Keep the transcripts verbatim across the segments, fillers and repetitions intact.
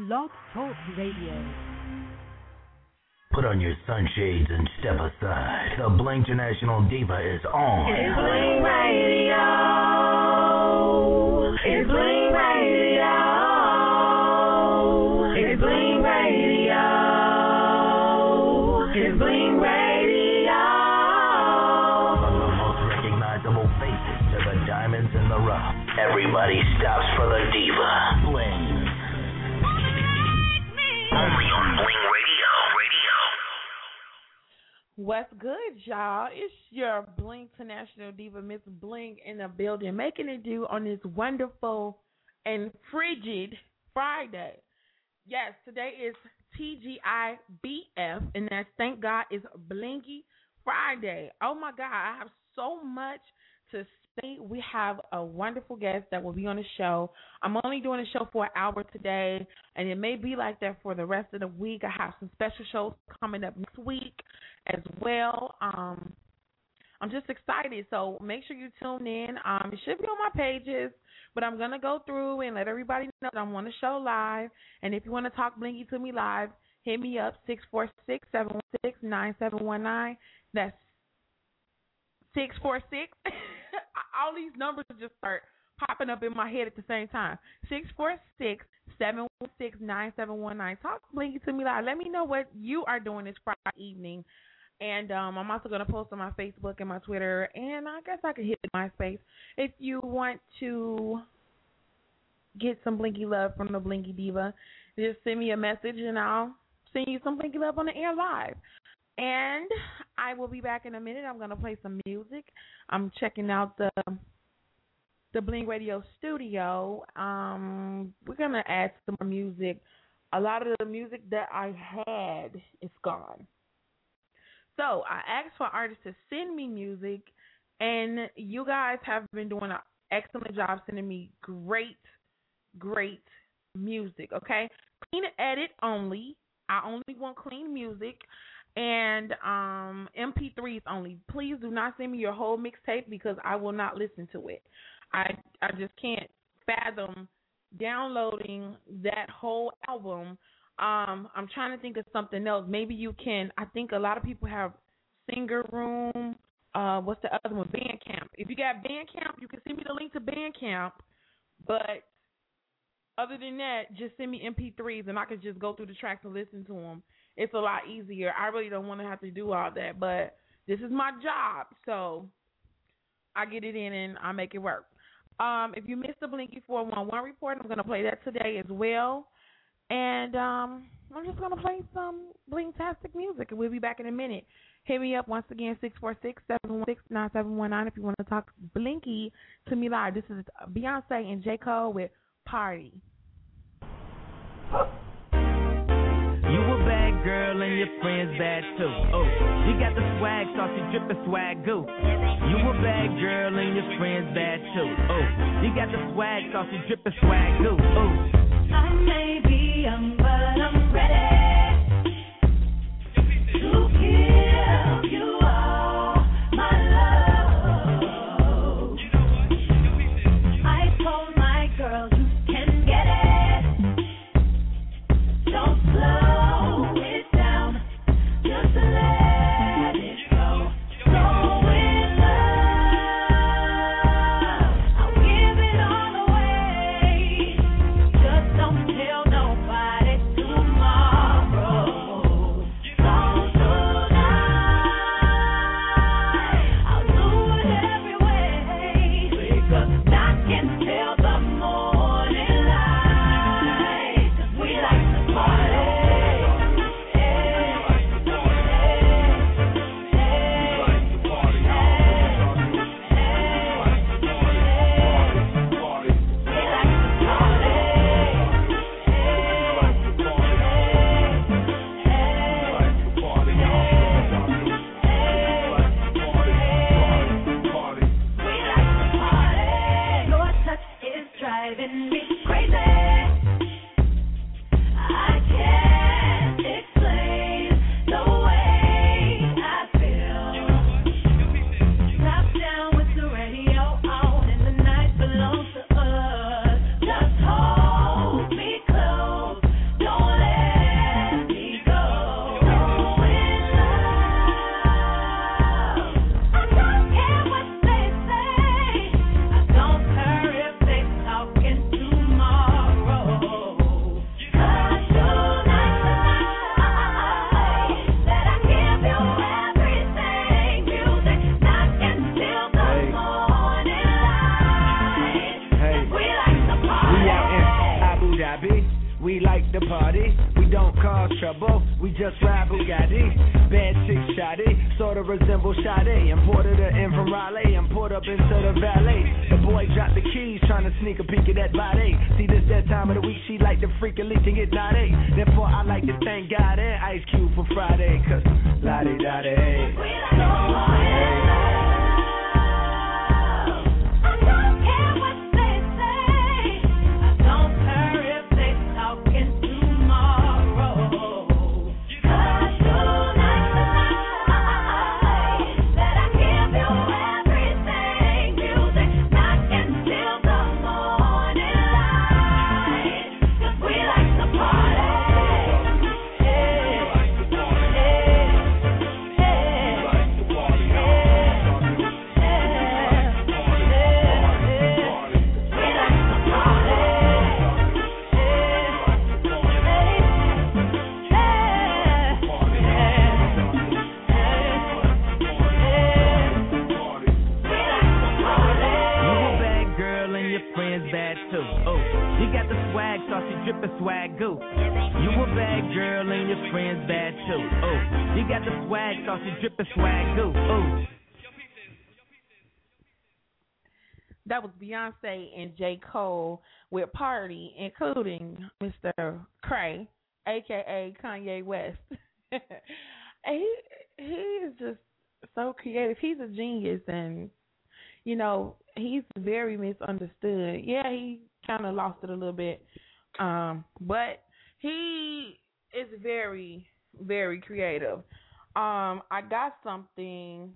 BlogTalk Radio. Put on your sunshades and step aside. The Blank International Diva is on. It's Bling Radio. It's Bling Radio. It's Bling Radio. It's Bling Radio. From the most recognizable faces to the diamonds in the rough, everybody stops for the Diva. Bling. Only on Bling Radio. What's good, y'all? It's your Bling International Diva, Miss Bling, in the building, making it do on this wonderful and frigid Friday. Yes, today is T G I B F, and that's thank God it's Blingy Friday. Oh my God, I have so much to say. We have a wonderful guest that will be on the show. I'm only doing the show for an hour today, and it may be like that for the rest of the week. I have some special shows coming up next week as well. Um, I'm just excited, so make sure you tune in. Um, it should be on my pages, but I'm going to go through and let everybody know that I'm on the show live, and if you want to talk Blingy to me live, hit me up, six four six, seven one six, nine seven one nine. That's six four six. All these numbers just start popping up in my head at the same time. six four six, seven one six, nine seven one nine. Talk Blingy to me live. Let me know what you are doing this Friday evening. And um, I'm also going to post on my Facebook and my Twitter. And I guess I could hit MySpace if you want to get some Blingy love from the Blingy Diva. Just send me a message and I'll send you some Blingy love on the air live. And I will be back in a minute. I'm going to play some music. I'm checking out the the Bling Radio studio. Um, we're going to add some more music. A lot of the music that I had is gone. So I asked for artists to send me music, and you guys have been doing an excellent job sending me great, great music, okay? Clean edit only. I only want clean music. And um, M P threes only. Please do not send me your whole mixtape because I will not listen to it. I I just can't fathom downloading that whole album. Um, I'm trying to think of something else. Maybe you can. I think a lot of people have Singer Room. Uh, what's the other one? Bandcamp. If you got Bandcamp, you can send me the link to Bandcamp. But other than that, just send me M P threes and I can just go through the tracks and listen to them. It's a lot easier. I really don't want to have to do all that, but this is my job, so I get it in and I make it work. Um, if you missed the Blinky four one one report, I'm going to play that today as well. And um, I'm just going to play some Bling-tastic music, and we'll be back in a minute. Hit me up once again, six four six, seven one six, nine seven one nine if you want to talk Blinky to me live. This is Beyonce and J. Cole with Party. Girl and your friends bad too. Oh, she got the swag, so she drippin' swag goo. You a bad girl and your friends bad too. Oh, you got the swag, so she drippin' swag goo. Oh, I may be young, but I'm ready to give you up. We like the party, we don't cause trouble, we just ride Bugatti. Bad chick shawty, sort of resemble Sade. Imported her in from Raleigh and poured up into the valet. The boy dropped the keys, trying to sneak a peek at that body. See, this that time of the week, she like to freak a leak and get naughty. Therefore, I like to thank God and Ice Cube for Friday, cause la-di-da-di. We like no more. That was Beyonce and J. Cole with Party, including Mister Kray, a k a. Kanye West. he, he is just so creative. He's a genius, and, you know, he's very misunderstood. Yeah, he kind of lost it a little bit, um, but he is very, very creative. Um, I got something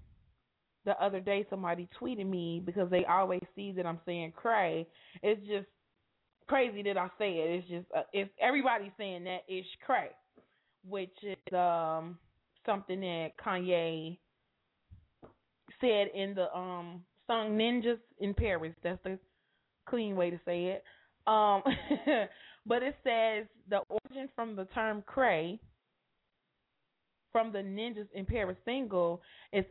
the other day. Somebody tweeted me because they always see that I'm saying Kray. It's just crazy that I say it. It's just, uh, if everybody's saying that, it's Kray, which is um, something that Kanye said in the um, song Ninjas in Paris. That's the clean way to say it. Um, but it says the origin from the term Kray, from the Ninjas in Paris single, is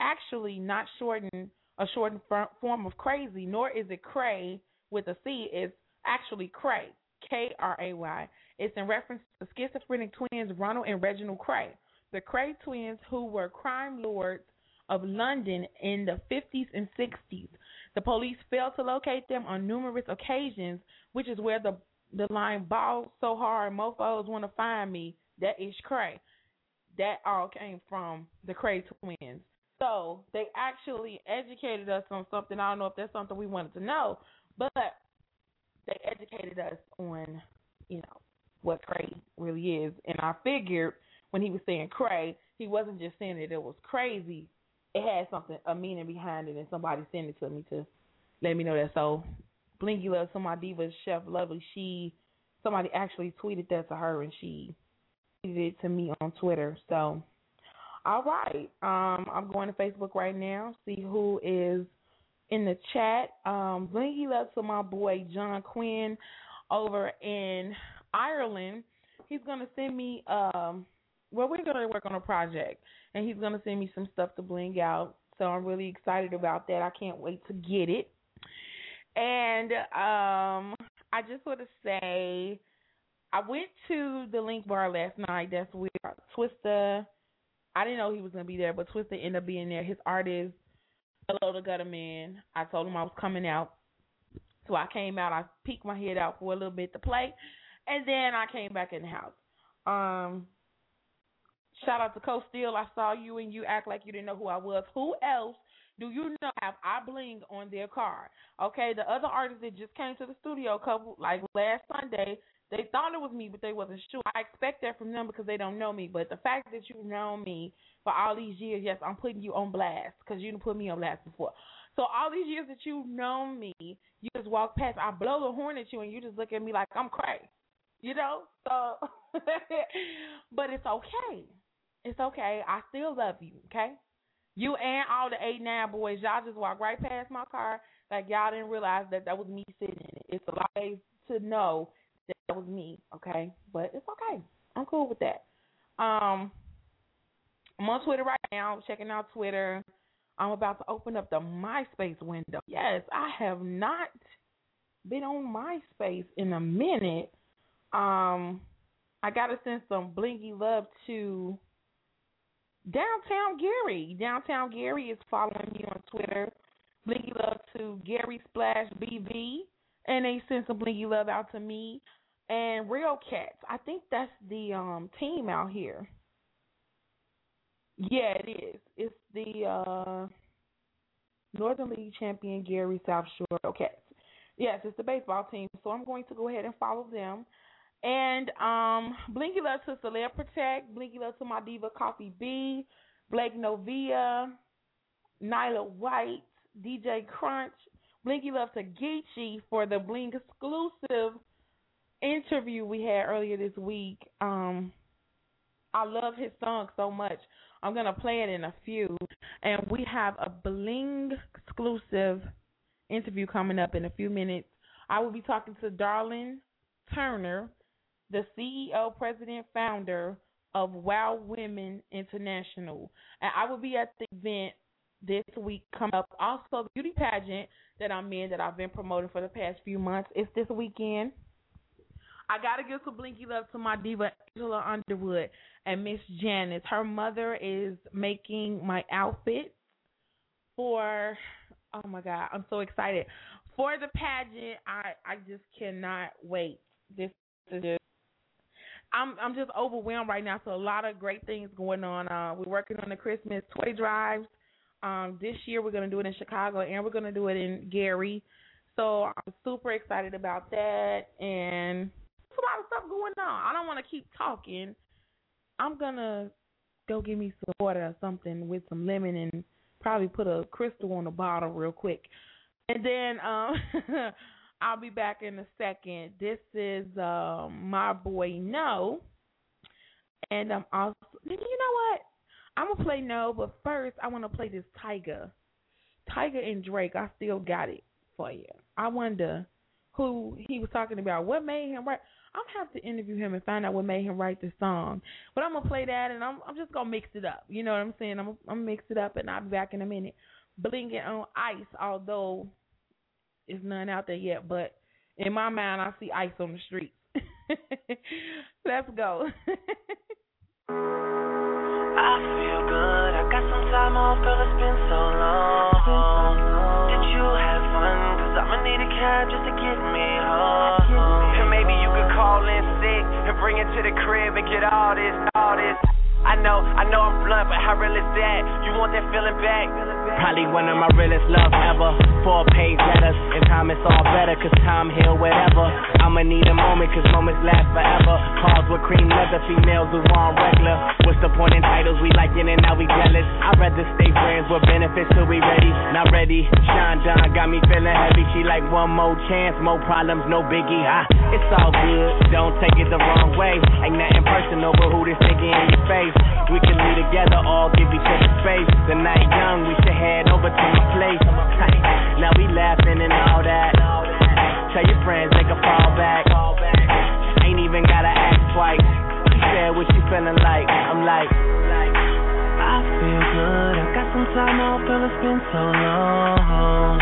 actually not shortened, a shortened form of crazy, nor is it Kray with a C. It's actually Kray, K R A Y. It's in reference to schizophrenic twins Ronald and Reginald Kray, the Kray twins who were crime lords of London in the fifties and sixties. The police failed to locate them on numerous occasions, which is where the, the line, "Ball so hard, mofos want to find me, that is Kray." That all came from the Kray twins. So they actually educated us on something. I don't know if that's something we wanted to know, but they educated us on, you know, what Kray really is. And I figured when he was saying Kray, he wasn't just saying that it was crazy. It had something, a meaning behind it, and somebody sent it to me to let me know that. So Blinky Love, some of my divas, Chef Lovely, she, somebody actually tweeted that to her, and she tweeted it to me on Twitter. So, all right, um, I'm going to Facebook right now, see who is in the chat. Um, blingy love to my boy John Quinn over in Ireland. He's going to send me, um, well, we're going to work on a project, and he's going to send me some stuff to bling out. So I'm really excited about that. I can't wait to get it. And um, I just want to say I went to the Link Bar last night. That's where Twista, I didn't know he was going to be there, but Twista ended up being there. His artist, Hello the Gutter Man. I told him I was coming out. So I came out. I peeked my head out for a little bit to play, and then I came back in the house. Um, shout out to Coe Steel. I saw you, and you act like you didn't know who I was. Who else do you know have I bling on their card? Okay, the other artists that just came to the studio a couple, like last Sunday, they thought it was me, but they wasn't sure. I expect that from them because they don't know me. But the fact that you've known me for all these years, yes, I'm putting you on blast because you didn't put me on blast before. So all these years that you've known me, you just walk past. I blow the horn at you, and you just look at me like I'm crazy, you know? So, but it's okay. It's okay. I still love you, okay? You and all the eight nine boys, y'all just walk right past my car like y'all didn't realize that that was me sitting in it. It's a lot of ways to know that was me, okay? But it's okay. I'm cool with that. Um, I'm on Twitter right now, checking out Twitter. I'm about to open up the MySpace window. Yes, I have not been on MySpace in a minute. Um, I got to send some blingy love to Downtown Gary. Downtown Gary is following me on Twitter. Blingy love to Gary Splash B V. And they sent some blingy love out to me. And Real Cats. I think that's the um, team out here. Yeah, it is. It's the uh, Northern League champion Gary South Shore Cats. Yes, it's the baseball team. So I'm going to go ahead and follow them. And um, blinky love to Celeb Protect. Blinky love to my diva Coffee B, Blake Novia, Nyla White, D J Crunch. Blinky love to Geechee for the Bling exclusive interview we had earlier this week. Um, I love his song so much. I'm going to play it in a few. And we have a Bling exclusive interview coming up in a few minutes. I will be talking to Darlene Turner, the C E O, president, founder of Wow Women International. And I will be at the event this week coming up. Also, the beauty pageant that I'm in that I've been promoting for the past few months is this weekend. I got to give some blinky love to my diva, Angela Underwood, and Miss Janice. Her mother is making my outfit for, oh, my God, I'm so excited. For the pageant, I, I just cannot wait. This is just, I'm I'm just overwhelmed right now. So a lot of great things going on. Uh, we're working on the Christmas toy drives. Um, this year we're going to do it in Chicago, and we're going to do it in Gary. So I'm super excited about that. And there's a lot of stuff going on. I don't want to keep talking. I'm going to go get me some water or something with some lemon and probably put a crystal on the bottle real quick. And then um, I'll be back in a second. This is uh, my boy No. And I'm also, you know what? I'm going to play No, but first I want to play this Tyga. Tyga and Drake, I still got it for you. I wonder who he was talking about. What made him write? I'm going to have to interview him and find out what made him write the song. But I'm going to play that, and I'm, I'm just going to mix it up. You know what I'm saying? I'm, I'm going to mix it up, and I'll be back in a minute. Bling It on Ice, although there's none out there yet, but in my mind, I see ice on the streets. Let's go. I feel good. I got some time off, girl. It's been so long. Did you have fun? Cause I'ma need a cab just to get me home. And maybe you could call in sick and bring it to the crib and get all this, all this. I know, I know I'm blunt, but how real is that? You want that feeling back? Probably one of my realest love ever. Four page letters, in time it's all better, cause time heal whatever. I'ma need a moment, cause moments last forever. Cars with cream leather, females who aren't regular. What's the point in titles? We like it and now we jealous. I'd rather stay friends with benefits till we ready. Not ready, Sean Don got me feeling heavy. She like one more chance, more problems, no biggie. Ah, it's all good, don't take it the wrong way. Ain't nothing personal, but who this nigga in your face? We can be together, all give each other space. The night young, we should head over to my place. Now we laughing and all that. Tell your friends they can fall back. Ain't even gotta act twice. She said what she feeling like. I'm like, I feel good. I got some time off, girl, it's been so long.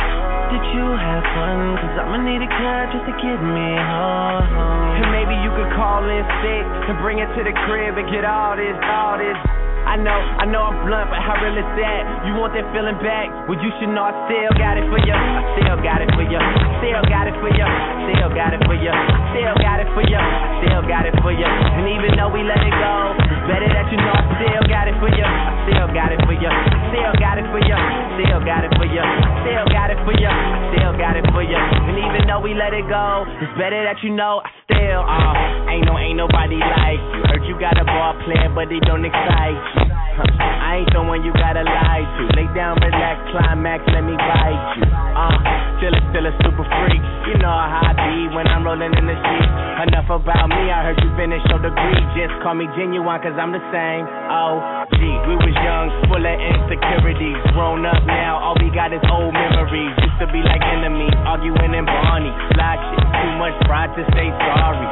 Did you have fun? Cause I'ma need a cab just to get me home. And maybe you could call in sick and bring it to the crib and get all this, all this. I know, I know I'm blunt, but how real is that? You want that feeling back? Well, you should know I still got it for you. I still got it for you. I still got it for you. I still got it for you. I still got it for you. I still got it for you. And even though we let it go, better that you know I still got it for you. I still got it for you. I still got it for you. I still got it for you. I still got it for you. I still got it for you. And even though we let it go, it's better that you know I still are. Uh, ain't no, ain't nobody like you. Heard you got a ball player, but they don't excite you. Huh. I ain't the one you gotta lie to. Lay down, relax, climax, let me guide you. Uh, still a, still a super freak. You know how I be when I'm rolling in the sheets. Enough about me, I heard you finish your degree. Just call me genuine, cause I'm the same. Oh, gee, we was young, full of insecurities. Grown up now, all we got is old memories. Used to be like enemies, arguing and Barney. Fly shit, too much pride to say sorry.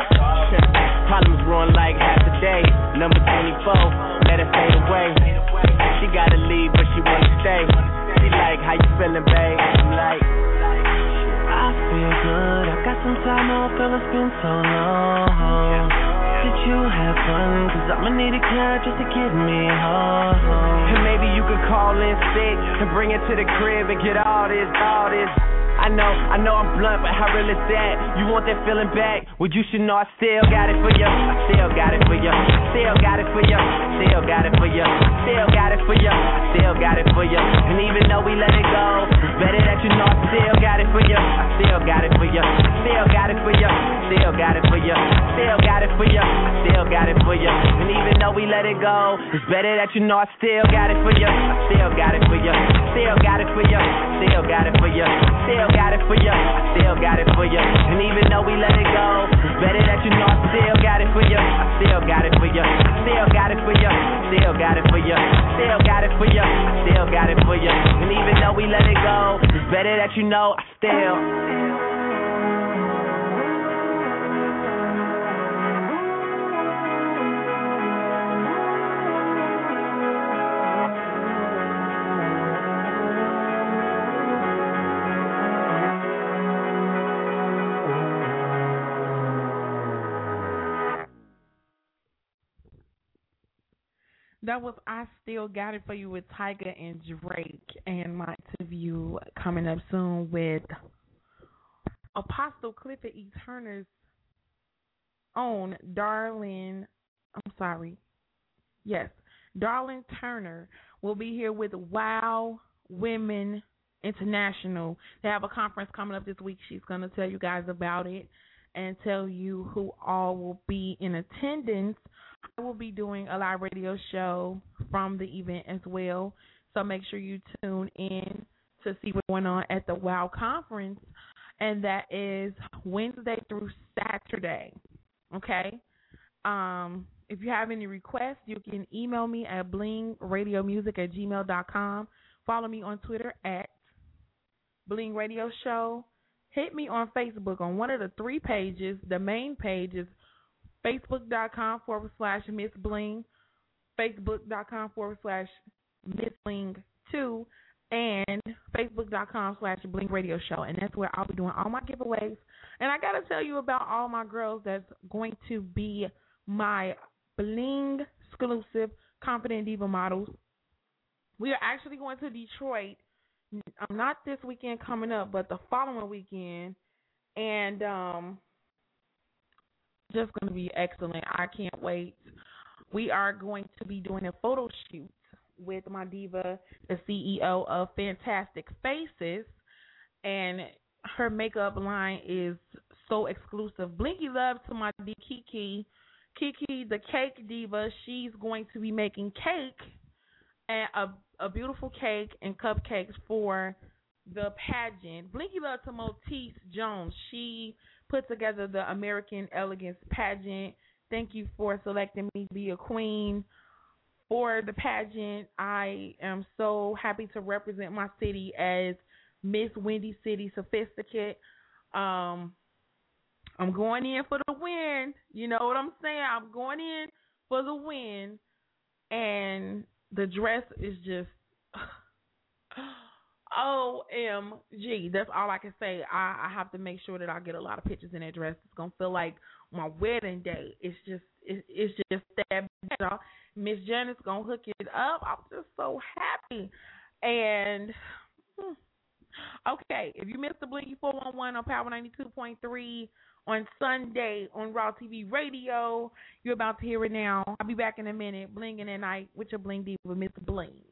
Problems ruin like half a day. Number twenty-four, let it fade away. She gotta leave, but she wanna stay. She like, how you feeling, babe? I'm like, I feel good. I got some time off, girl, it's been so long. you have fun, cause I'ma need a cab just to get me home. And maybe you could call in sick and bring it to the crib and get all this, all this. I know, I know I'm blunt, but how real is that? You want that feeling back? Well, you should know I still got it for you. I still got it for you. I still got it for you. I still got it for you. I still got it for you. I still got it for you. And even though we let it go, it's better that you know I still got it for you. I still got it for you. I still got it for you. I still got it for you. I still got it for you. I still got it for you. And even though we let it go, it's better that you know I still got it for you. I still got it for you. I still got it for you. I still got it for you. I got it for you, I still got it for you. And even though we let it go, it's better that you know I still got it for you. I still got it for you, I still got it for you, still got it for you, still got it for you, still got it for you. And even though we let it go, it's better that you know I still. That was I Still Got It For You with Tyga and Drake, and my interview coming up soon with Apostle Clifford E. Turner's own Darlene, I'm sorry, yes, Darlene Turner will be here with Wow Women International. They have a conference coming up this week. She's going to tell you guys about it and tell you who all will be in attendance. I will be doing a live radio show from the event as well, so make sure you tune in to see what's going on at the WOW Conference, and that is Wednesday through Saturday, okay? Um, if you have any requests, you can email me at bling radio music at gmail dot com. Follow me on Twitter at Bling Radio Show. Hit me on Facebook on one of the three pages. The main page is Facebook.com forward slash Miss Bling, Facebook.com forward slash Miss Bling 2, and Facebook.com slash Bling Radio Show. And that's where I'll be doing all my giveaways. And I got to tell you about all my girls that's going to be my Bling exclusive Confident Diva models. We are actually going to Detroit, um, not this weekend coming up, but the following weekend. And, um, just going to be excellent. I can't wait. We are going to be doing a photo shoot with my diva, the C E O of Fantastic Faces, and her makeup line is so exclusive. Blinky love to my D Kiki. Kiki, the cake diva, she's going to be making cake, and a, a beautiful cake and cupcakes for the pageant. Blinky love to Motice Jones. She put together the American Elegance pageant. Thank you for selecting me to be a queen for the pageant. I am so happy to represent my city as Miss Windy City Sophisticate. Um, I'm going in for the win. You know what I'm saying? I'm going in for the win. And the dress is just O M G. That's all I can say. I, I have to make sure that I get a lot of pictures in that dress. It's going to feel like my wedding day. It's just it, it's just that bad, y'all. Miss Janice going to hook it up. I'm just so happy. And, okay, if you missed the Blinky four one one on Power ninety-two point three on Sunday on Raw T V Radio, you're about to hear it now. I'll be back in a minute, blinging at night with your Bling Diva, Miss Bling.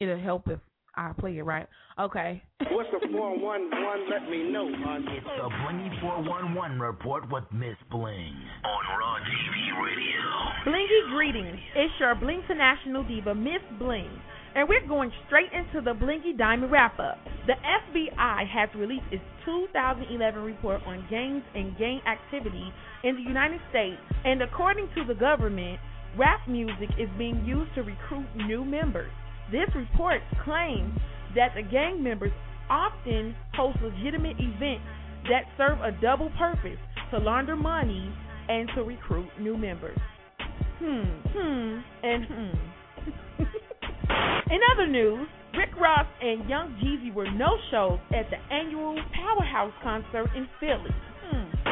It'll help if I play it right. Okay. What's the four one one? Let me know, man. It's the Blingy four one one report with Miss Bling on Raw T V Radio. Blingy greetings. It's your Bling International Diva, Miss Bling. And we're going straight into the Blingy Diamond wrap-up. The F B I has released its two thousand eleven report on gangs and gang activity in the United States. And according to the government, rap music is being used to recruit new members. This report claims that the gang members often host legitimate events that serve a double purpose, to launder money and to recruit new members. Hmm, hmm, and hmm. In other news, Rick Ross and Young Jeezy were no-shows at the annual Powerhouse concert in Philly. Hmm.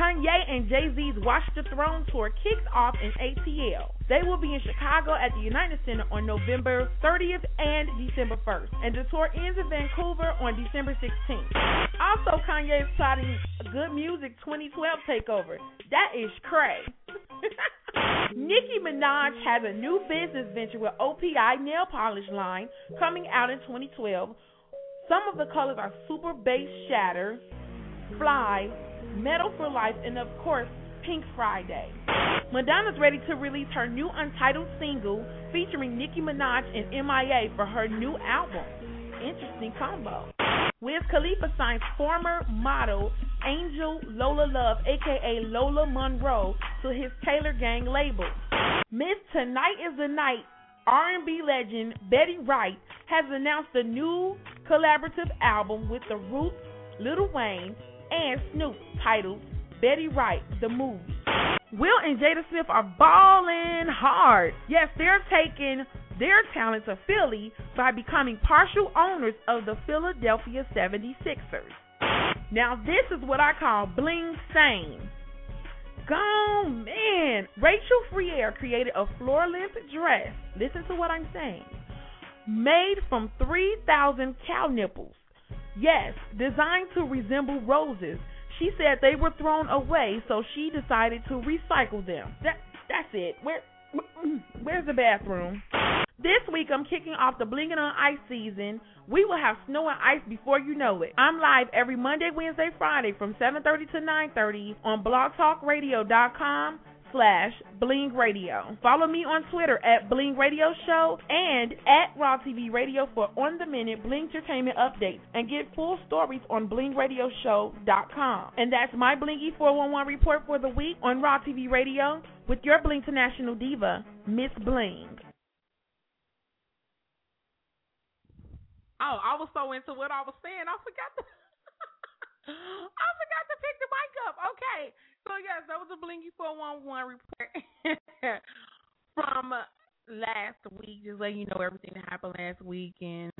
Kanye and Jay-Z's Watch the Throne tour kicks off in A T L. They will be in Chicago at the United Center on November thirtieth and December first, and the tour ends in Vancouver on December sixteenth. Also, Kanye is plotting Good Music twenty twelve takeover. That is crazy. Nicki Minaj has a new business venture with O P I nail polish line coming out in twenty twelve. Some of the colors are Super Base Shatter, Fly, Metal for Life, and of course, Pink Friday. Madonna's ready to release her new untitled single featuring Nicki Minaj and M I A for her new album. Interesting combo. Wiz Khalifa signs former model Angel Lola Love, a k a. Lola Monroe, to his Taylor Gang label. Miss Tonight is the Night R and B legend Betty Wright has announced a new collaborative album with The Roots, Lil Wayne, and Snoop titled Betty Wright, The Movie. Will and Jada Smith are balling hard. Yes, they're taking their talent to Philly by becoming partial owners of the Philadelphia seventy-sixers. Now, this is what I call bling sane. Gone, man. Rachel Freire created a floor-length dress, listen to what I'm saying, made from three thousand cow nipples. Yes, designed to resemble roses. She said they were thrown away, so she decided to recycle them. That, that's it. Where, where's the bathroom? This week, I'm kicking off the Blingin' on Ice season. We will have snow and ice before you know it. I'm live every Monday, Wednesday, Friday from seven thirty to nine thirty on blogtalkradio.com slash Bling Radio. Follow me on Twitter at Bling Radio Show and at Raw T V Radio for on-the-minute Bling Entertainment updates and get full stories on bling radio show dot com. And that's my Blingy four one one report for the week on Raw T V Radio with your Bling International diva, Miss Bling. Oh, I was so into what I was saying, I forgot to I forgot to pick the mic up. Okay. So, yes, that was a Blingy four one one report from last week. Just letting you know everything that happened last week. And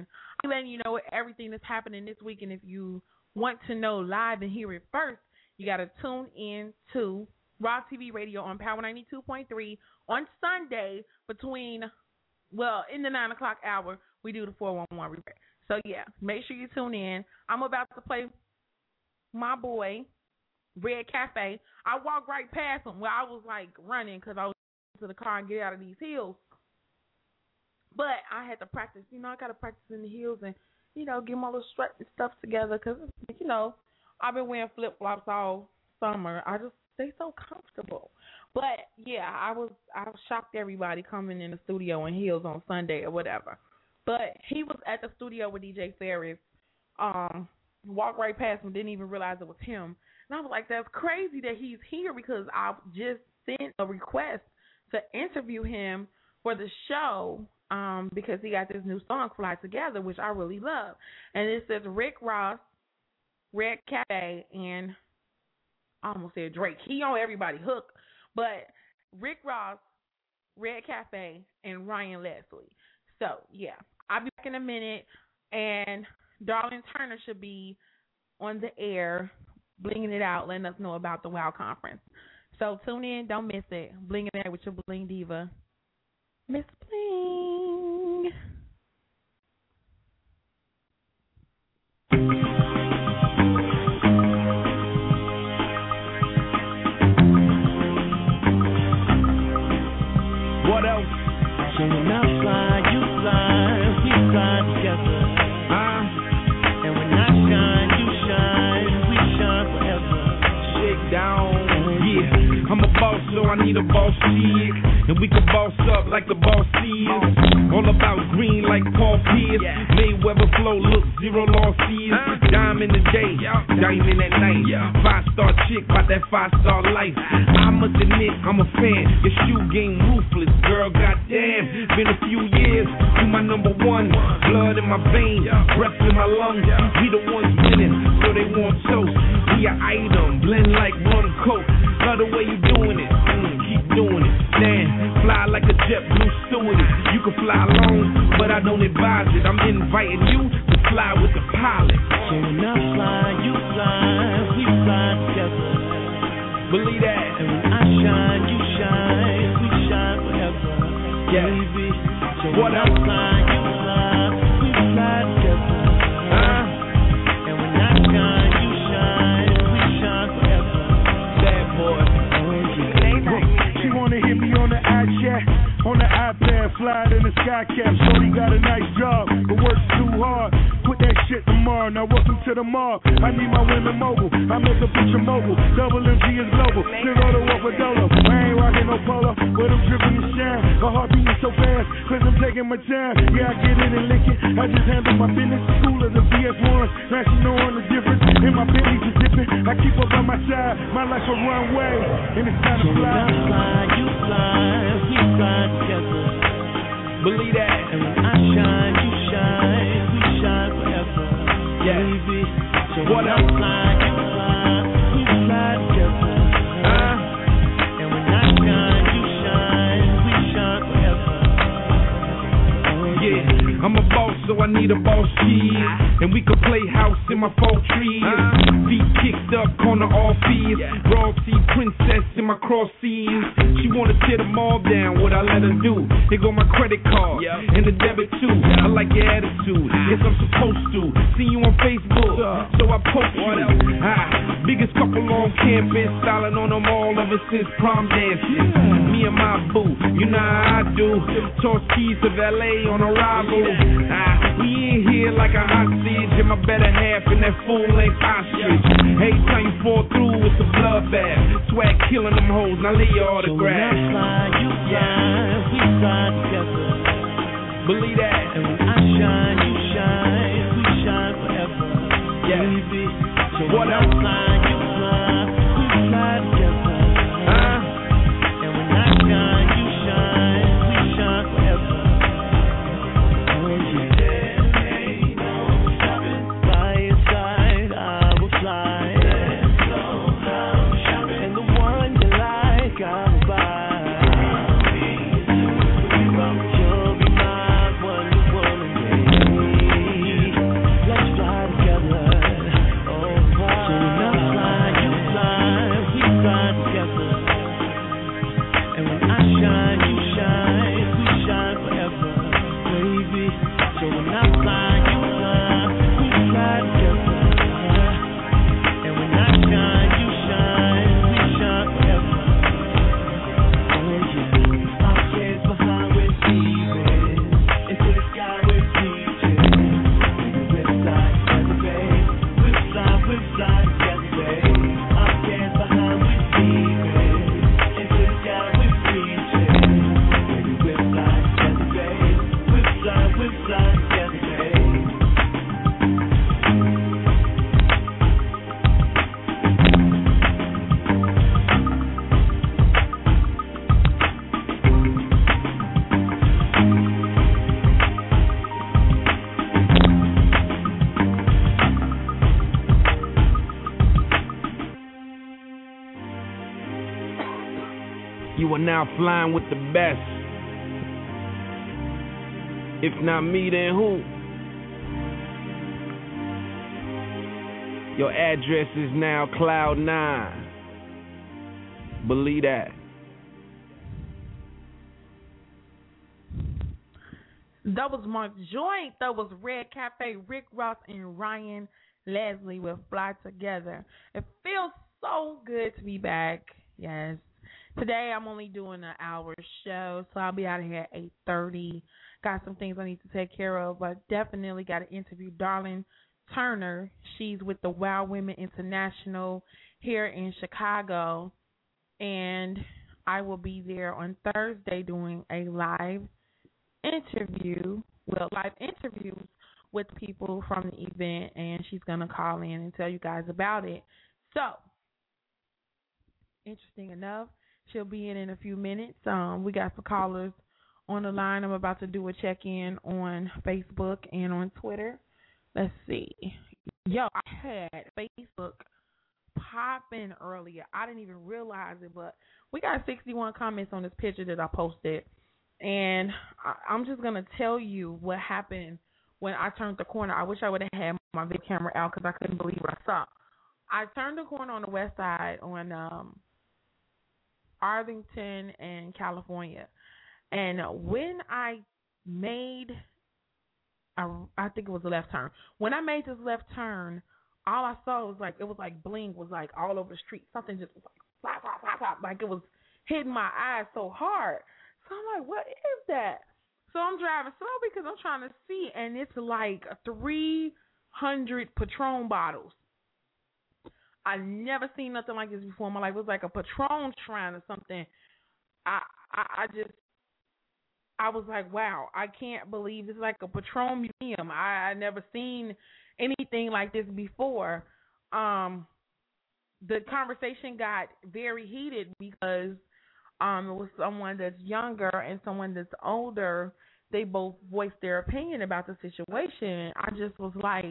I'm letting you know everything that's happening this week. And if you want to know live and hear it first, you got to tune in to Raw T V Radio on Power ninety-two point three on Sunday between, well, in the nine o'clock hour, we do the four one one report. So, yeah, make sure you tune in. I'm about to play my boy, Red Cafe. I walked right past him. Well, I was, like, running because I was to the car and get out of these hills. But I had to practice. You know, I got to practice in the hills and, you know, get my little strut and stuff together because, you know, I've been wearing flip-flops all summer. I just, they so comfortable. But, yeah, I was, I shocked everybody coming in the studio in heels on Sunday or whatever. But he was at the studio with D J Ferris. Um... Walked right past him, didn't even realize it was him. And I was like, that's crazy that he's here because I just sent a request to interview him for the show um, because he got this new song, Fly Together, which I really love. And it says Rick Ross, Red Cafe, and I almost said Drake. He on everybody's hook. But Rick Ross, Red Cafe, and Ryan Leslie. So, yeah, I'll be back in a minute. And Darlene Turner should be on the air, blinging it out, letting us know about the WOW Conference. So tune in, don't miss it. Blinging it out with your Bling Diva, Miss Bling. What else? Singing out, fly, you fly, we fly together. Down. Yeah, I'm a boss, so I need a boss chick, and we can boss up like the boss is. All about green like Paul Pierce. Yeah. Mayweather flow, look, zero losses. Huh? Diamond in the day, diamond at night. Yeah. Five star chick, about that five star life. I must admit, I'm a fan. Your shoe game ruthless, girl, goddamn. Been a few years, you my number one. Blood in my veins, breath in my lungs. We the ones winning, so they want toast. We an item, blend like one coat. Love the way you doing it, mm, keep doing it. Damn, fly like a jet blue stewardess. You can fly alone, but I don't advise it. I'm inviting you to fly with the pilot. So when I fly, you fly, we fly together. the mall. I need my women mobile. I make the picture mobile. Double M G is global. Still on the walk with Dolo. I ain't rocking no polo, but I'm dripping the shine. My heart beating so fast, cause I'm taking my time. Yeah, I get it and lick it. I just handle my business. School of the B S one. Smashing on the difference. And my pennies are dipping. I keep up by my side. My life's a runway. And it's time to fly. I fly, you fly, we fly together. Believe that. And when I shine, you shine. We shine forever. Yeah. Baby. So what I fly, you fly, we fly together. Uh, and when I shine, you shine. We shine forever. Oh, yeah. I'm a boss, so I need a boss key. And we can play house in my fall tree. Uh, Feet kicked up, corner all fees. Yeah. Royalty princess in my cross seams. She wanna tear them all down, what I let her do. They go my credit card, yep. And the debit too. I like your attitude, yes I'm supposed to. See you on Facebook, so I post you. Ah, biggest couple on campus, styling on them all ever since prom dance. Yeah. Me and my boo, you know how I do. Toss keys to valet on arrival. Ah, we in here like a hostage, and my better half in that full-length ostrich. Hey, time you fall through, it's a bloodbath. Swag killing them hoes, now lay your autograph. So fly, you fly, we fly. Believe that. And when I shine, you shine. We shine forever. Yeah. Baby. So what I fly, you fly. We fly together. Uh, and when I shine, you shine. We shine forever. Oh yeah. There ain't no stopping. By your side, I will fly. There's no time shopping. And the one you like, I will buy. Now flying with the best. If not me, then who? Your address is now Cloud Nine. Believe that. That was my joint. That was Red Cafe, Rick Ross, and Ryan Leslie with Fly Together. It feels so good to be back. Yes. Today, I'm only doing an hour show, so I'll be out of here at eight thirty. Got some things I need to take care of, but definitely got to interview Darlene Turner. She's with the Wow Women International here in Chicago, and I will be there on Thursday doing a live interview, well, live interviews with people from the event, and she's going to call in and tell you guys about it. So, interesting enough, she'll be in in a few minutes. Um, we got some callers on the line. I'm about to do a check-in on Facebook and on Twitter. Let's see. Yo, I had Facebook popping earlier. I didn't even realize it, but we got sixty-one comments on this picture that I posted. And I, I'm just going to tell you what happened when I turned the corner. I wish I would have had my video camera out because I couldn't believe what I saw. I turned the corner on the west side on um, Arlington and California. And when I made, a, I think it was a left turn. When I made this left turn, all I saw was like, it was like bling was like all over the street. Something just was like, pop, pop, pop, pop, like it was hitting my eyes so hard. So I'm like, what is that? So I'm driving slow because I'm trying to see. And it's like three hundred Patron bottles. I never seen nothing like this before in my life. It was like a Patron shrine or something. I, I, I just, I was like, wow, I can't believe this is like a Patron museum. I, I never seen anything like this before. Um, the conversation got very heated because um, it was someone that's younger and someone that's older. They both voiced their opinion about the situation. I just was like,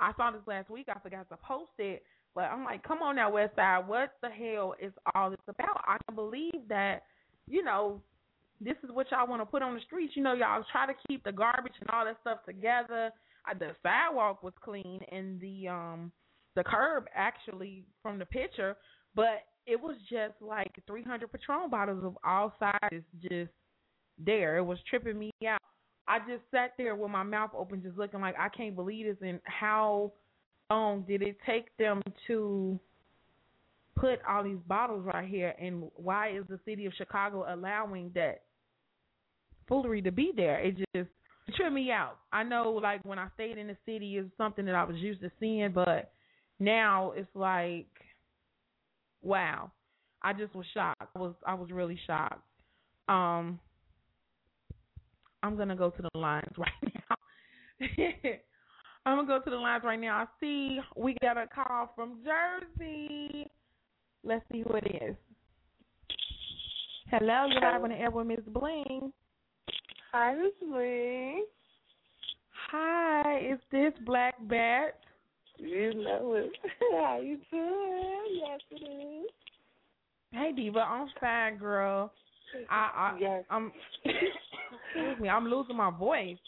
I saw this last week. I forgot to post it. But I'm like, come on now, Westside. What the hell is all this about? I can believe that, you know, this is what y'all want to put on the streets. You know, y'all try to keep the garbage and all that stuff together. The sidewalk was clean and the um the curb actually from the picture. But it was just like three hundred Patron bottles of all sizes just there. It was tripping me out. I just sat there with my mouth open, just looking like, I can't believe this. And how long did it take them to put all these bottles right here? And why is the city of Chicago allowing that foolery to be there? It just it tripped me out. I know, like, when I stayed in the city, it's something that I was used to seeing, but now it's like, wow. I just was shocked. I was, I was really shocked. Um... I'm going to go to the lines right now. I'm going to go to the lines right now. I see we got a call from Jersey. Let's see who it is. Hello, you're live on the air with Miz Bling. Hi, Miz Bling. Hi, is this Black Bat? You know it. How you doing? Yes, it is. Hey, Diva, I'm fine, girl. I, I, yes. I'm... Excuse me, I'm losing my voice.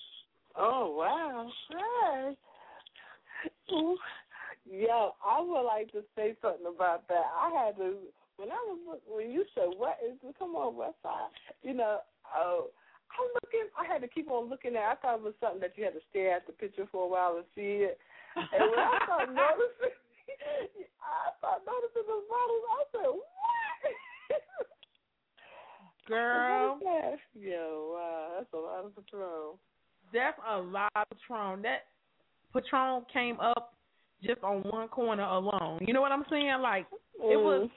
Oh, wow. Yes. Yo, I would like to say something about that. I had to, when I was, when you said, what is this? Come on, Westside. You know, oh, I'm looking, I had to keep on looking at it. I thought it was something that you had to stare at the picture for a while and see it. And when I started noticing, I started noticing those models, I said, what? Girl, yo, wow, that's a lot of Patron. That's a lot of Patron. That Patron came up just on one corner alone. You know what I'm saying? Like mm. it was,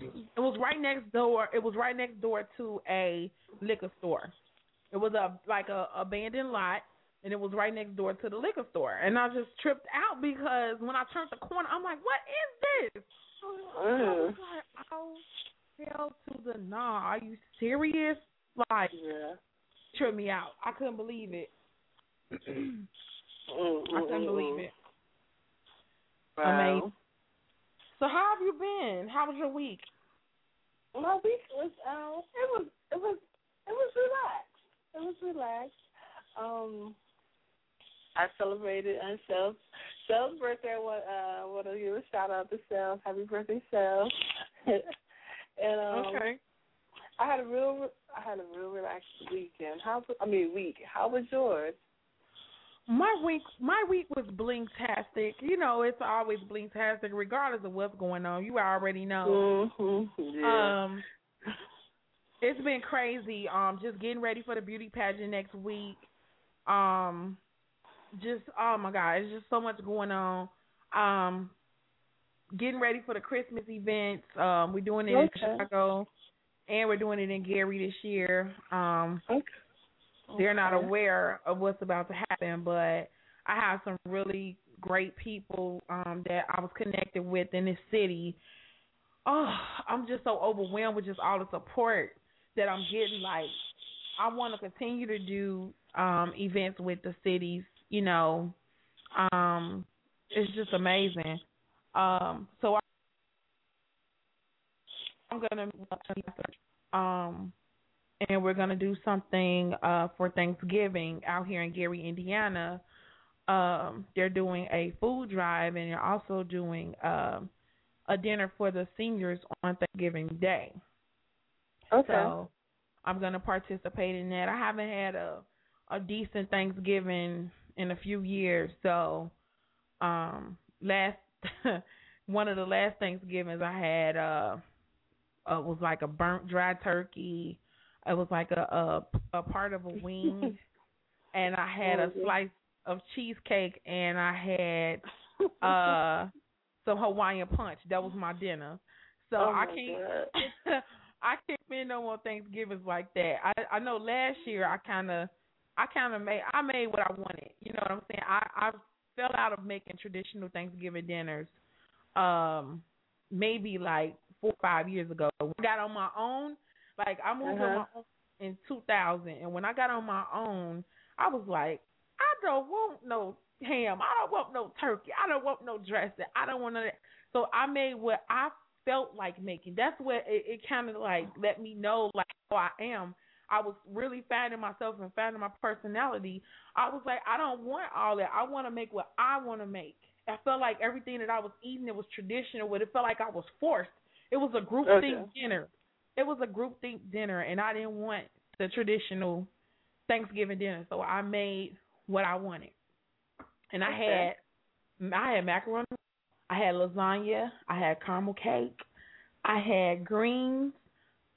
it was right next door. It was right next door to a liquor store. It was a like a abandoned lot, and it was right next door to the liquor store. And I just tripped out because when I turned the corner, I'm like, what is this? Mm. I was like, oh. Hell to the nah. Are you serious? Like, yeah. Tripped me out. I couldn't believe it. I couldn't believe it. Wow. Amazing. So how have you been? How was your week? My week was um, it was it was it was relaxed. It was relaxed. Um, I celebrated on Sel's Sel's birthday. I want uh want to give a shout out to Sel. Happy birthday, Sel. And, um, okay. I had a real, I had a real relaxed weekend. How? I mean, week. How was yours? My week, my week was blingtastic. You know, it's always blingtastic, regardless of what's going on. You already know. Mm-hmm. Yeah. Um, it's been crazy. Um, just getting ready for the beauty pageant next week. Um, just oh my God, it's just so much going on. Um. Getting ready for the Christmas events. Um, we're doing it okay. in Chicago, and we're doing it in Gary this year. Um, okay. They're not aware of what's about to happen, but I have some really great people um, that I was connected with in this city. Oh, I'm just so overwhelmed with just all the support that I'm getting. Like, I want to continue to do um, events with the cities. You know, um, it's just amazing. Um, so I, I'm going to, um, and we're going to do something uh, for Thanksgiving out here in Gary, Indiana. Um, they're doing a food drive, and they're also doing uh, a dinner for the seniors on Thanksgiving Day. Okay. So I'm going to participate in that. I haven't had a, a decent Thanksgiving in a few years, so um, last one of the last Thanksgivings I had uh, uh, was like a burnt dry turkey. It was like a a, a part of a wing, and I had a slice of cheesecake, and I had uh, some Hawaiian punch. That was my dinner. So oh I can't I can't spend no more Thanksgivings like that. I, I know last year I kind of I kind of made I made what I wanted. You know what I'm saying? I, I fell out of making traditional Thanksgiving dinners. Um, maybe like four or five years ago. When I got on my own, like I moved uh-huh. on my own in two thousand, and when I got on my own, I was like, I don't want no ham. I don't want no turkey. I don't want no dressing. I don't want none of that. So I made what I felt like making. That's where it, it kind of like let me know like who I am. I was really finding myself and finding my personality. I was like, I don't want all that. I want to make what I want to make. I felt like everything that I was eating, it was traditional, but it felt like I was forced. It was a group okay. think dinner. It was a group think dinner, and I didn't want the traditional Thanksgiving dinner, so I made what I wanted. And okay. I had I had macaroni, I had lasagna, I had caramel cake, I had greens,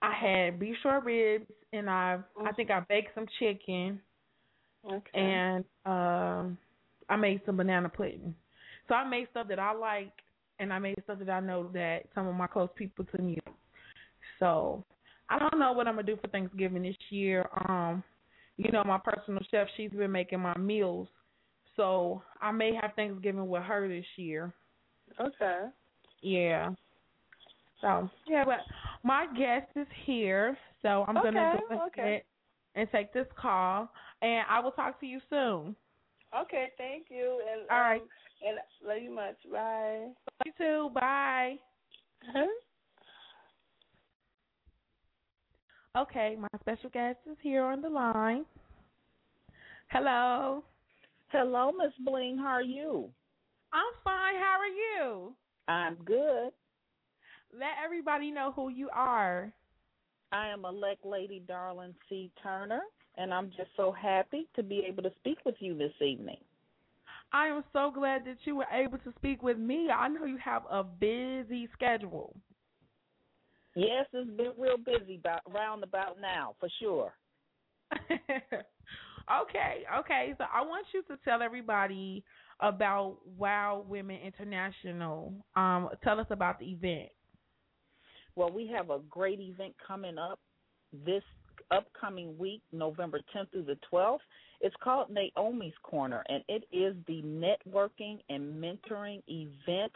I had beef short ribs, and I mm-hmm. I think I baked some chicken, okay. and um, I made some banana pudding. So I made stuff that I like, and I made stuff that I know that some of my close people to me. So I don't know what I'm going to do for Thanksgiving this year. Um, you know, my personal chef, she's been making my meals. So I may have Thanksgiving with her this year. Okay. Yeah. So, yeah, but my guest is here. So I'm okay, going to go ahead okay. and take this call, and I will talk to you soon. Okay, thank you. And, all um, right. And love you much. Bye. Love you too. Bye. Uh-huh. Okay, my special guest is here on the line. Hello. Hello, Miss Bling. How are you? I'm fine. How are you? I'm good. Let everybody know who you are. I am Elect Lady Darlene C. Turner, and I'm just so happy to be able to speak with you this evening. I am so glad that you were able to speak with me. I know you have a busy schedule. Yes, it's been real busy about, around about now, for sure. Okay, okay. So I want you to tell everybody about Wow Women International. Um, tell us about the event. Well, we have a great event coming up this upcoming week, November tenth through the twelfth. It's called Naomi's Corner, and it is the networking and mentoring event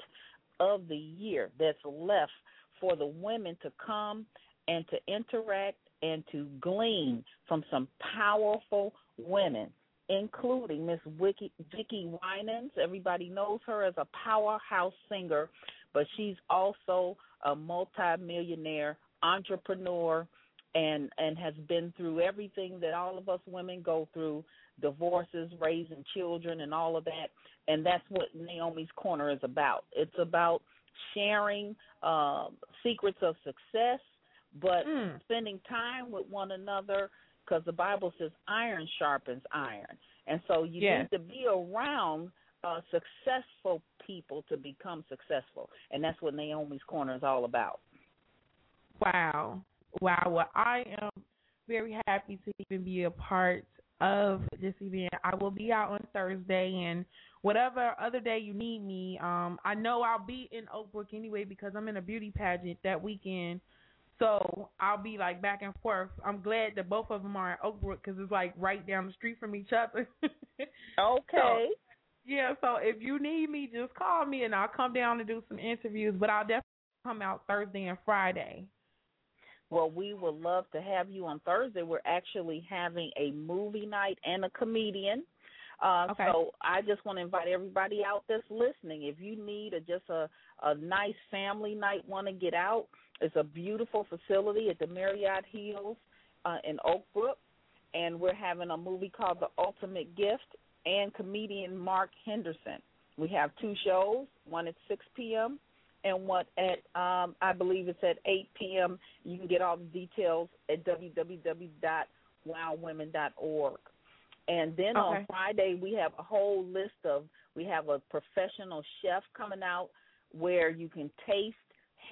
of the year that's left for the women to come and to interact and to glean from some powerful women, including Miss Vicki Winans. Everybody knows her as a powerhouse singer, but she's also a multimillionaire entrepreneur, and and has been through everything that all of us women go through, divorces, raising children, and all of that. And that's what Naomi's Corner is about. It's about sharing uh, secrets of success, but mm. spending time with one another, because the Bible says iron sharpens iron. And so you yes. need to be around uh, successful people to become successful. And that's what Naomi's Corner is all about. Wow. Wow, well, I am very happy to even be a part of this event. I will be out on Thursday, and whatever other day you need me, um, I know I'll be in Oak Brook anyway because I'm in a beauty pageant that weekend, so I'll be, like, back and forth. I'm glad that both of them are in Oak Brook because it's, like, right down the street from each other. Okay. So, yeah, so if you need me, just call me, and I'll come down and do some interviews, but I'll definitely come out Thursday and Friday. Well, we would love to have you on Thursday. We're actually having a movie night and a comedian. Uh, okay. So I just want to invite everybody out that's listening. If you need a, just a, a nice family night, want to get out, it's a beautiful facility at the Marriott Hills uh, in Oak Brook. And we're having a movie called The Ultimate Gift and comedian Mark Henderson. We have two shows, one at six p.m., and what at, um, I believe it's at eight p.m. You can get all the details at w w w dot wow women dot org. And then okay. on Friday, we have a whole list of, we have a professional chef coming out where you can taste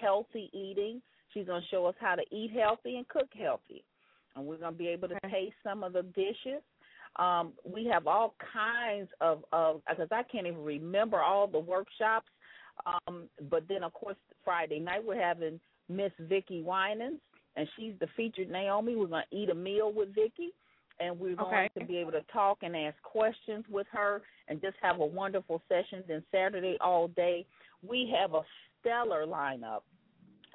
healthy eating. She's going to show us how to eat healthy and cook healthy. And we're going to be able to okay. taste some of the dishes. Um, we have all kinds of, of, because I can't even remember all the workshops. Um, but then, of course, Friday night we're having Miss Vicki Winans, and she's the featured Naomi. We're going to eat a meal with Vicki, and we're okay. going to be able to talk and ask questions with her and just have a wonderful session. Then Saturday all day, we have a stellar lineup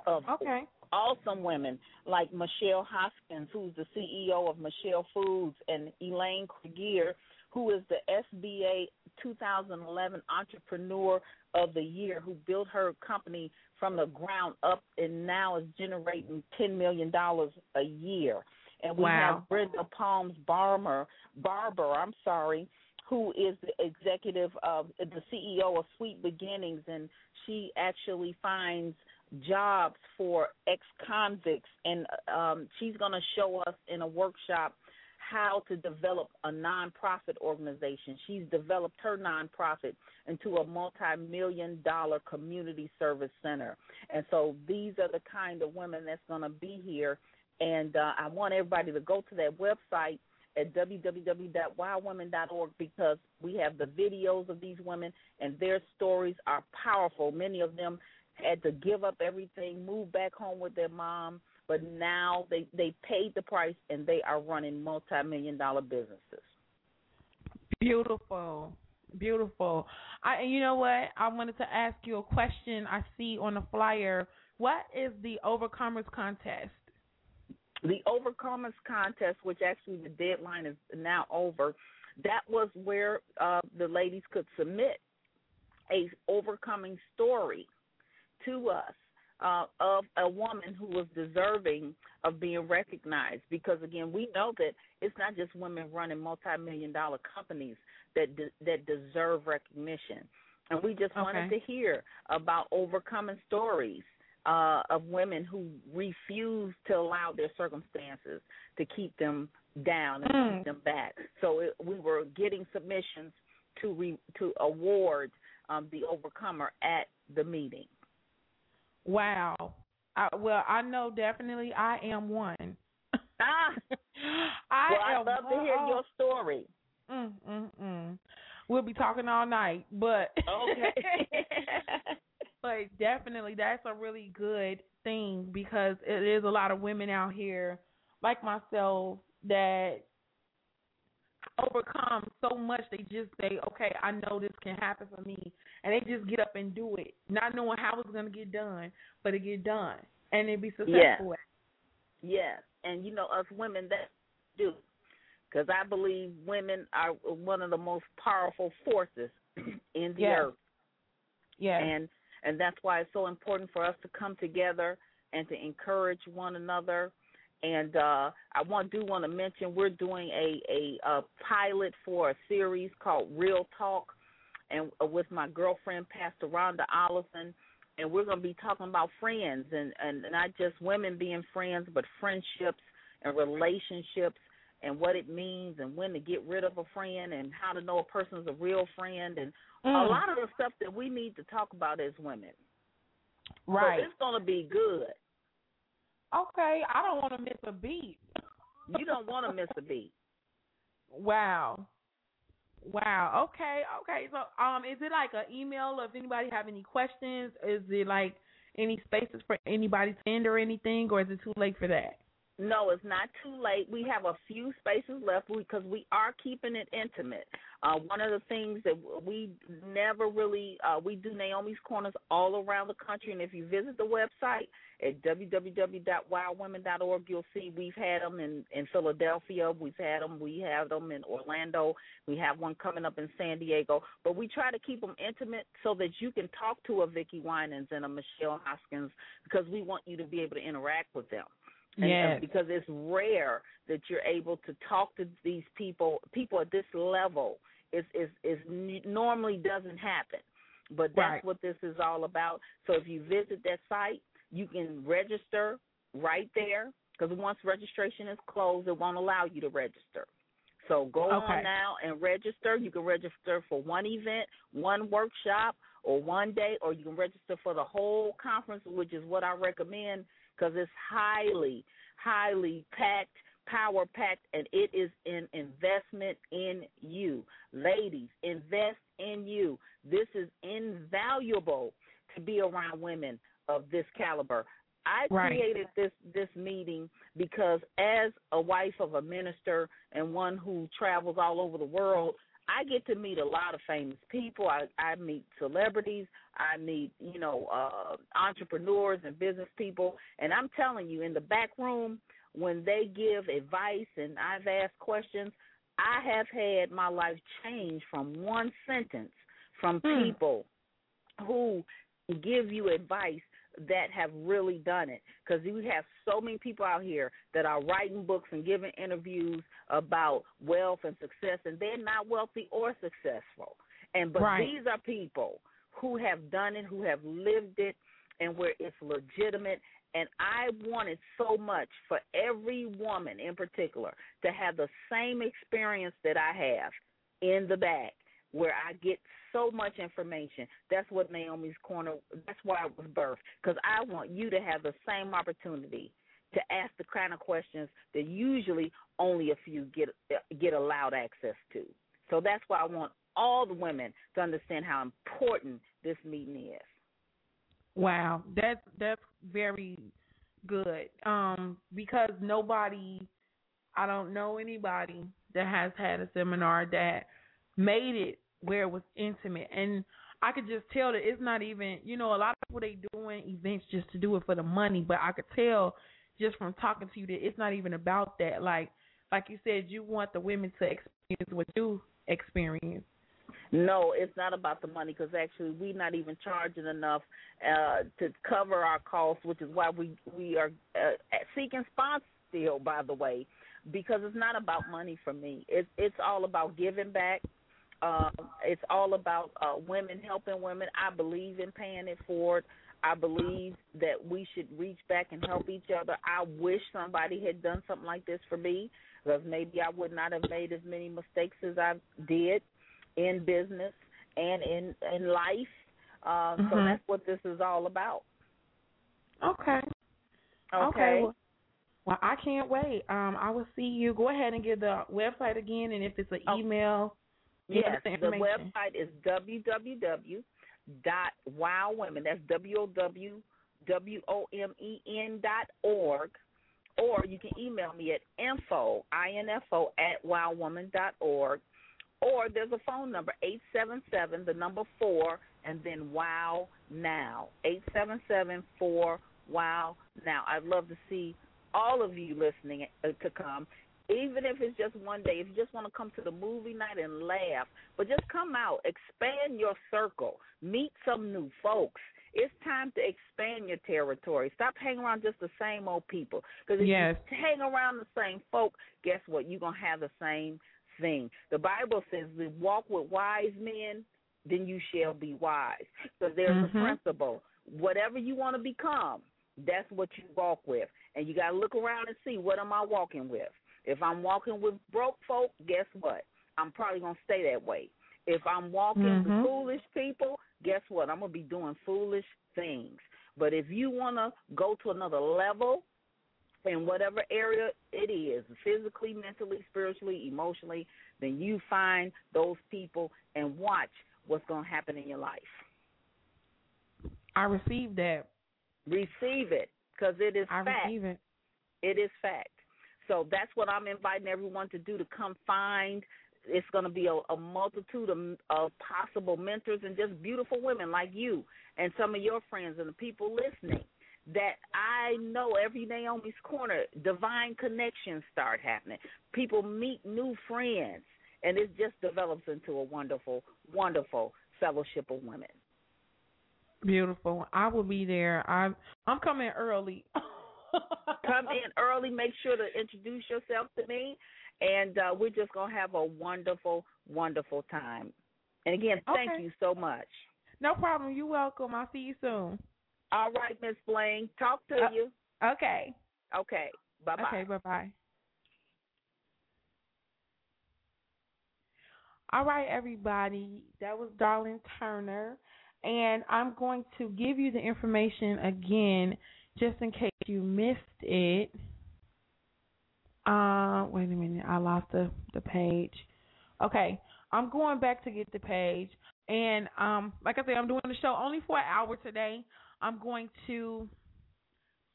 of okay. awesome women like Michelle Hoskins, who's the C E O of Michelle Foods, and Elaine Kregier, who is the S B A two thousand eleven Entrepreneur of the Year, who built her company from the ground up and now is generating ten million dollars a year. And we wow. have Brenda Palms Barber, Barber, I'm sorry, who is the executive of the C E O of Sweet Beginnings, and she actually finds jobs for ex-convicts, and um, she's going to show us in a workshop how to develop a nonprofit organization. She's developed her nonprofit into a multi-million dollar community service center. And so these are the kind of women that's going to be here. And uh, I want everybody to go to that website at w w w dot wow women dot org, because we have the videos of these women, and their stories are powerful. Many of them had to give up everything, move back home with their mom, but now they, they paid the price, and they are running multi-million dollar businesses. Beautiful, beautiful. I, you know what? I wanted to ask you a question I see on the flyer. What is the Overcomers Contest? The Overcomers Contest, which actually the deadline is now over, that was where uh, the ladies could submit a overcoming story to us. Uh, of a woman who was deserving of being recognized, because, again, we know that it's not just women running multi-million dollar companies that de- that deserve recognition. And we just okay. wanted to hear about overcoming stories uh, of women who refuse to allow their circumstances to keep them down and mm. keep them back. So it, we were getting submissions to, re- to award um, the overcomer at the meeting. Wow. I, well, I know definitely I am one. Ah, I well, I'd love one. to hear your story. Mm, mm, mm. We'll be talking all night, but okay. But definitely that's a really good thing, because it is a lot of women out here like myself that overcome so much. They just say, okay, I know this can happen for me, and they just get up and do it, not knowing how it's going to get done, but it get done and it be successful. Yes, yes. And you know, us women that do, because I believe women are one of the most powerful forces in the yes. earth. Yeah, and and that's why it's so important for us to come together and to encourage one another. And uh, I want do want to mention we're doing a, a, a pilot for a series called Real Talk, and uh, with my girlfriend, Pastor Rhonda Allison, and we're going to be talking about friends, and, and not just women being friends, but friendships and relationships and what it means and when to get rid of a friend and how to know a person's a real friend and mm. a lot of the stuff that we need to talk about as women. Right. So it's going to be good. Okay, I don't want to miss a beat. You don't want to miss a beat. Wow. Wow. Okay, okay. So um, is it like an email if anybody have any questions? Is it like any spaces for anybody to send or anything, or is it too late for that? No, it's not too late. We have a few spaces left because we are keeping it intimate. Uh, one of the things that we never really, uh, we do Naomi's Corners all around the country, and if you visit the website at w w w dot wow women dot org, you'll see we've had them in, in Philadelphia, we've had them, we have them in Orlando, we have one coming up in San Diego, but we try to keep them intimate so that you can talk to a Vicki Winans and a Michelle Hoskins, because we want you to be able to interact with them. And, yes. and because it's rare that you're able to talk to these people. People at this level is is, is normally doesn't happen, but that's right. what this is all about. So if you visit that site, you can register right there, because once registration is closed, it won't allow you to register. So go okay. on now and register. You can register for one event, one workshop, or one day, or you can register for the whole conference, which is what I recommend, because it's highly, highly packed power-packed, and it is an investment in you. Ladies, invest in you. This is invaluable to be around women of this caliber. I right. created this, this meeting because as a wife of a minister and one who travels all over the world, I get to meet a lot of famous people. I, I meet celebrities. I meet, you know, uh, entrepreneurs and business people. And I'm telling you, in the back room, when they give advice and I've asked questions, I have had my life change from one sentence from hmm. people who give you advice that have really done it, because we have so many people out here that are writing books and giving interviews about wealth and success, and they're not wealthy or successful. And But right. these are people who have done it, who have lived it, and where it's legitimate. And I wanted so much for every woman in particular to have the same experience that I have in the back, where I get so much information. That's what Naomi's Corner, that's why it was birthed, because I want you to have the same opportunity to ask the kind of questions that usually only a few get get allowed access to. So that's why I want all the women to understand how important this meeting is. Wow, that's, that's very good, um, because nobody, I don't know anybody that has had a seminar that made it where it was intimate. And I could just tell that it's not even, you know, a lot of people, they doing events just to do it for the money, but I could tell just from talking to you that it's not even about that. Like like you said, you want the women to experience what you experience. No, it's not about the money, because actually we're not even charging enough uh, to cover our costs, which is why we, we are uh, seeking sponsors still, by the way, because it's not about money for me. It's, it's all about giving back. Uh, it's all about uh, women helping women. I believe in paying it forward. I believe that we should reach back and help each other. I wish somebody had done something like this for me, because maybe I would not have made as many mistakes as I did in business and in, in life. Uh, mm-hmm. So that's what this is all about. Okay. Okay. okay. Well, I can't wait. Um, I will see you. Go ahead and give the website again, and if it's an oh. email. Yes, the website is w w w dot wow women, that's W O W W O M E N dot org, or you can email me at info, I N F O, at wowwoman dot org, or there's a phone number, eight seven seven, the number four, and then wow now, eight seven seven, four, wow now. I'd love to see all of you listening uh, to come. Even if it's just one day, if you just want to come to the movie night and laugh, but just come out, expand your circle, meet some new folks. It's time to expand your territory. Stop hanging around just the same old people. Because if yes. you hang around the same folk, guess what? You're going to have the same thing. The Bible says, we walk with wise men, then you shall be wise. So there's mm-hmm. a principle. Whatever you want to become, that's what you walk with. And you got to look around and see, what am I walking with? If I'm walking with broke folk, guess what? I'm probably going to stay that way. If I'm walking mm-hmm. with foolish people, guess what? I'm going to be doing foolish things. But if you want to go to another level in whatever area it is, physically, mentally, spiritually, emotionally, then you find those people and watch what's going to happen in your life. I receive that. Receive it, because it is I fact. I receive it. It is fact. So that's what I'm inviting everyone to do, to come find. It's going to be a, a multitude of, of possible mentors and just beautiful women like you and some of your friends and the people listening that I know every Naomi's Corner, divine connections start happening. People meet new friends, and it just develops into a wonderful, wonderful fellowship of women. Beautiful. I will be there. I'm, I'm coming early. Come in early. Make sure to introduce yourself to me, and uh, we're just going to have a wonderful, wonderful time. And, again, thank okay. you so much. No problem. You're welcome. I'll see you soon. All right, Miss Bling. Talk to uh, you. Okay. Okay. Bye-bye. Okay, bye-bye. All right, everybody. That was Darlene Turner, and I'm going to give you the information again, just in case you missed it. Uh, wait a minute. I lost the, the page. Okay. I'm going back to get the page. And um, like I said, I'm doing the show only for an hour today. I'm going to,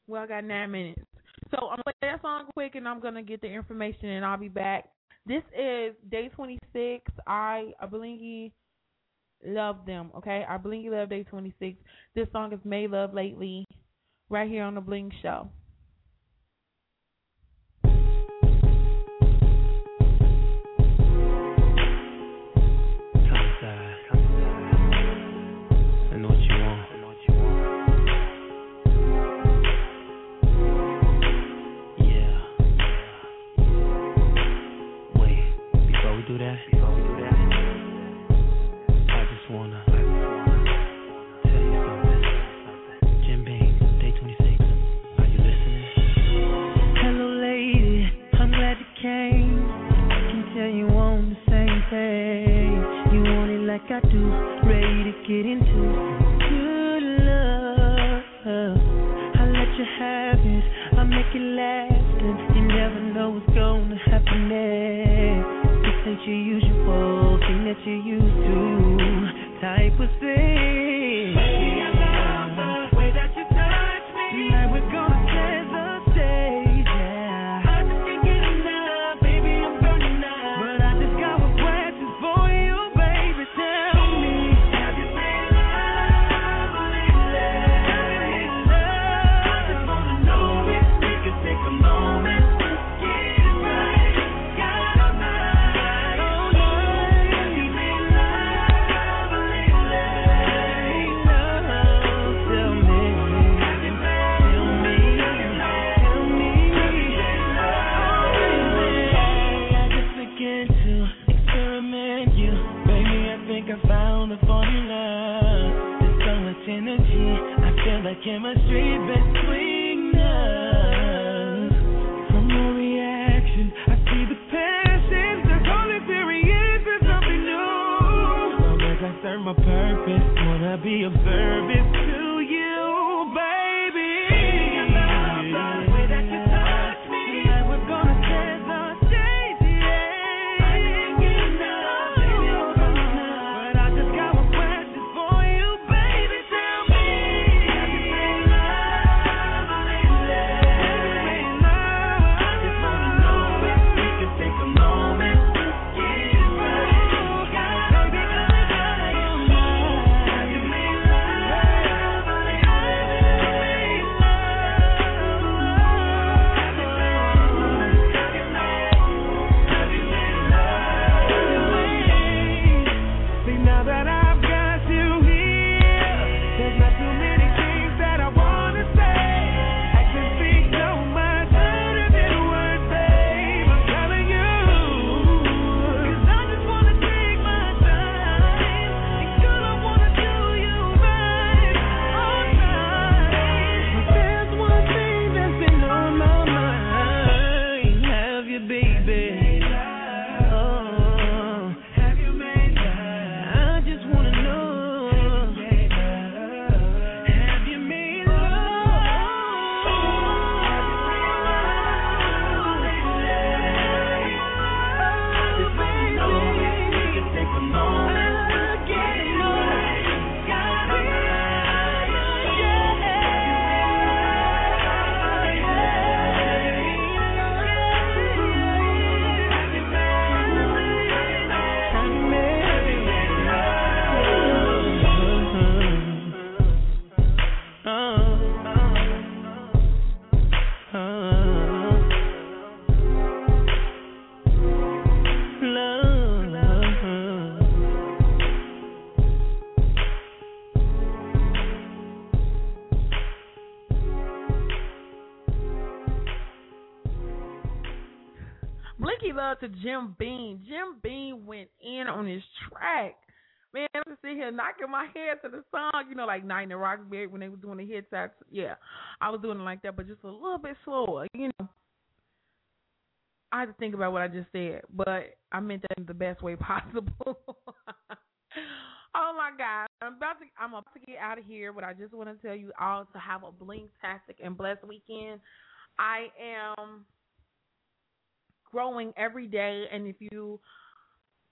well, I got nine minutes. So I'm going to play that song quick, and I'm going to get the information, and I'll be back. This is day twenty-six. I, I blingy love them, okay? I blingy love day twenty-six. This song is Made Love Lately right here on the Bling Show. To Jim Beam. Jim Beam went in on his track. Man, I'm just sitting here knocking my head to the song, you know, like Night in the Rock Bed when they were doing the head taps. Yeah, I was doing it like that, but just a little bit slower, you know. I had to think about what I just said, but I meant that in the best way possible. Oh, my God. I'm about to I'm about to get out of here, but I just want to tell you all to have a blink-tastic and blessed weekend. I am growing every day. And if you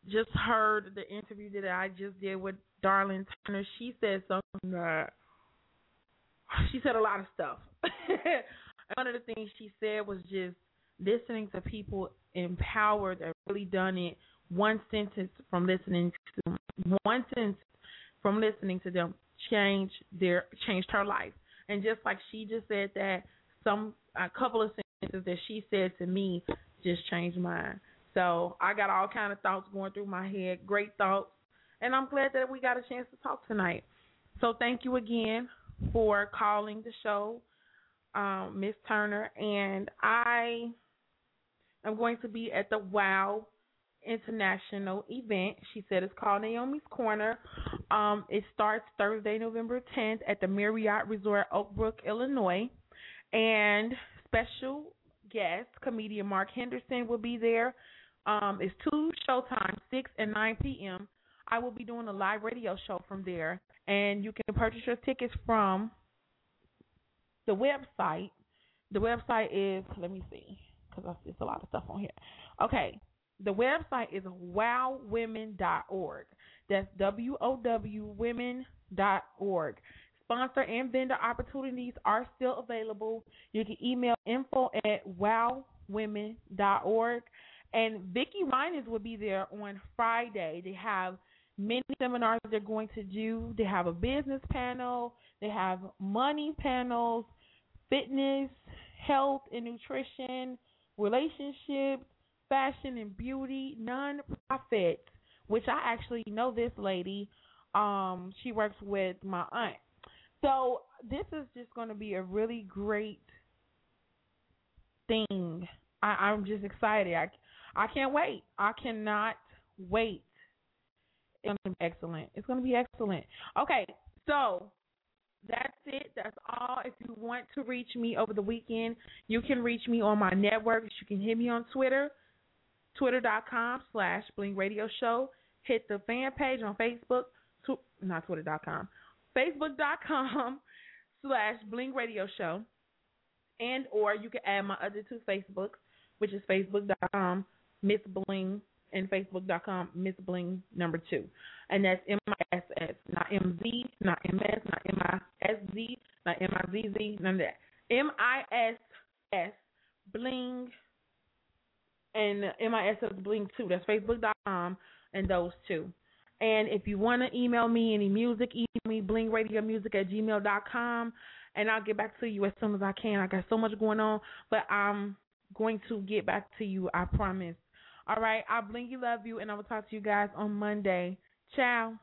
just heard the interview that I just did with Darlene Turner, she said something that she said a lot of stuff. One of the things she said was just listening to people empowered and really done it one sentence from listening to one sentence from listening to them change their changed her life. And just like she just said that, some a couple of sentences that she said to me just changed mine. So I got all kind of thoughts going through my head, great thoughts, and I'm glad that we got a chance to talk tonight. So thank you again for calling the show, um, Miz Turner, and I am going to be at the Wow International event. She said it's called Naomi's Corner. Um, it starts Thursday, November tenth at the Marriott Resort, Oak Brook, Illinois, and special guest comedian Mark Henderson will be there. Um, it's two showtimes, six and nine p.m. I will be doing a live radio show from there, and you can purchase your tickets from the website. The website is, let me see, because it's a lot of stuff on here. Okay, the website is wow women dot org. That's w o w women dot org. Sponsor and vendor opportunities are still available. You can email info at wow women dot org. And Vicki Winans will be there on Friday. They have many seminars they're going to do. They have a business panel. They have money panels, fitness, health and nutrition, relationships, fashion and beauty, nonprofits, which I actually know this lady. Um, she works with my aunt. So this is just going to be a really great thing. I, I'm just excited. I, I can't wait. I cannot wait. It's going to be excellent. It's going to be excellent. Okay, so that's it. That's all. If you want to reach me over the weekend, you can reach me on my networks. You can hit me on Twitter, twitter.com slash Bling Radio Show. Hit the fan page on Facebook, tw- not twitter dot com, facebook dot com slash Bling Radio Show. And or you can add my other two Facebooks, which is facebook dot com Miss Bling and facebook dot com Miss Bling number two. And that's M I S S, not M Z, not M S, not M I S Z, not M I Z Z, none of that. M I S S, Bling, and M I S S, Bling two. That's facebook dot com and those two. And if you want to email me any music, email me blingradiomusic at gmail dot com, and I'll get back to you as soon as I can. I got so much going on, but I'm going to get back to you, I promise. All right, I blingy love you, and I will talk to you guys on Monday. Ciao.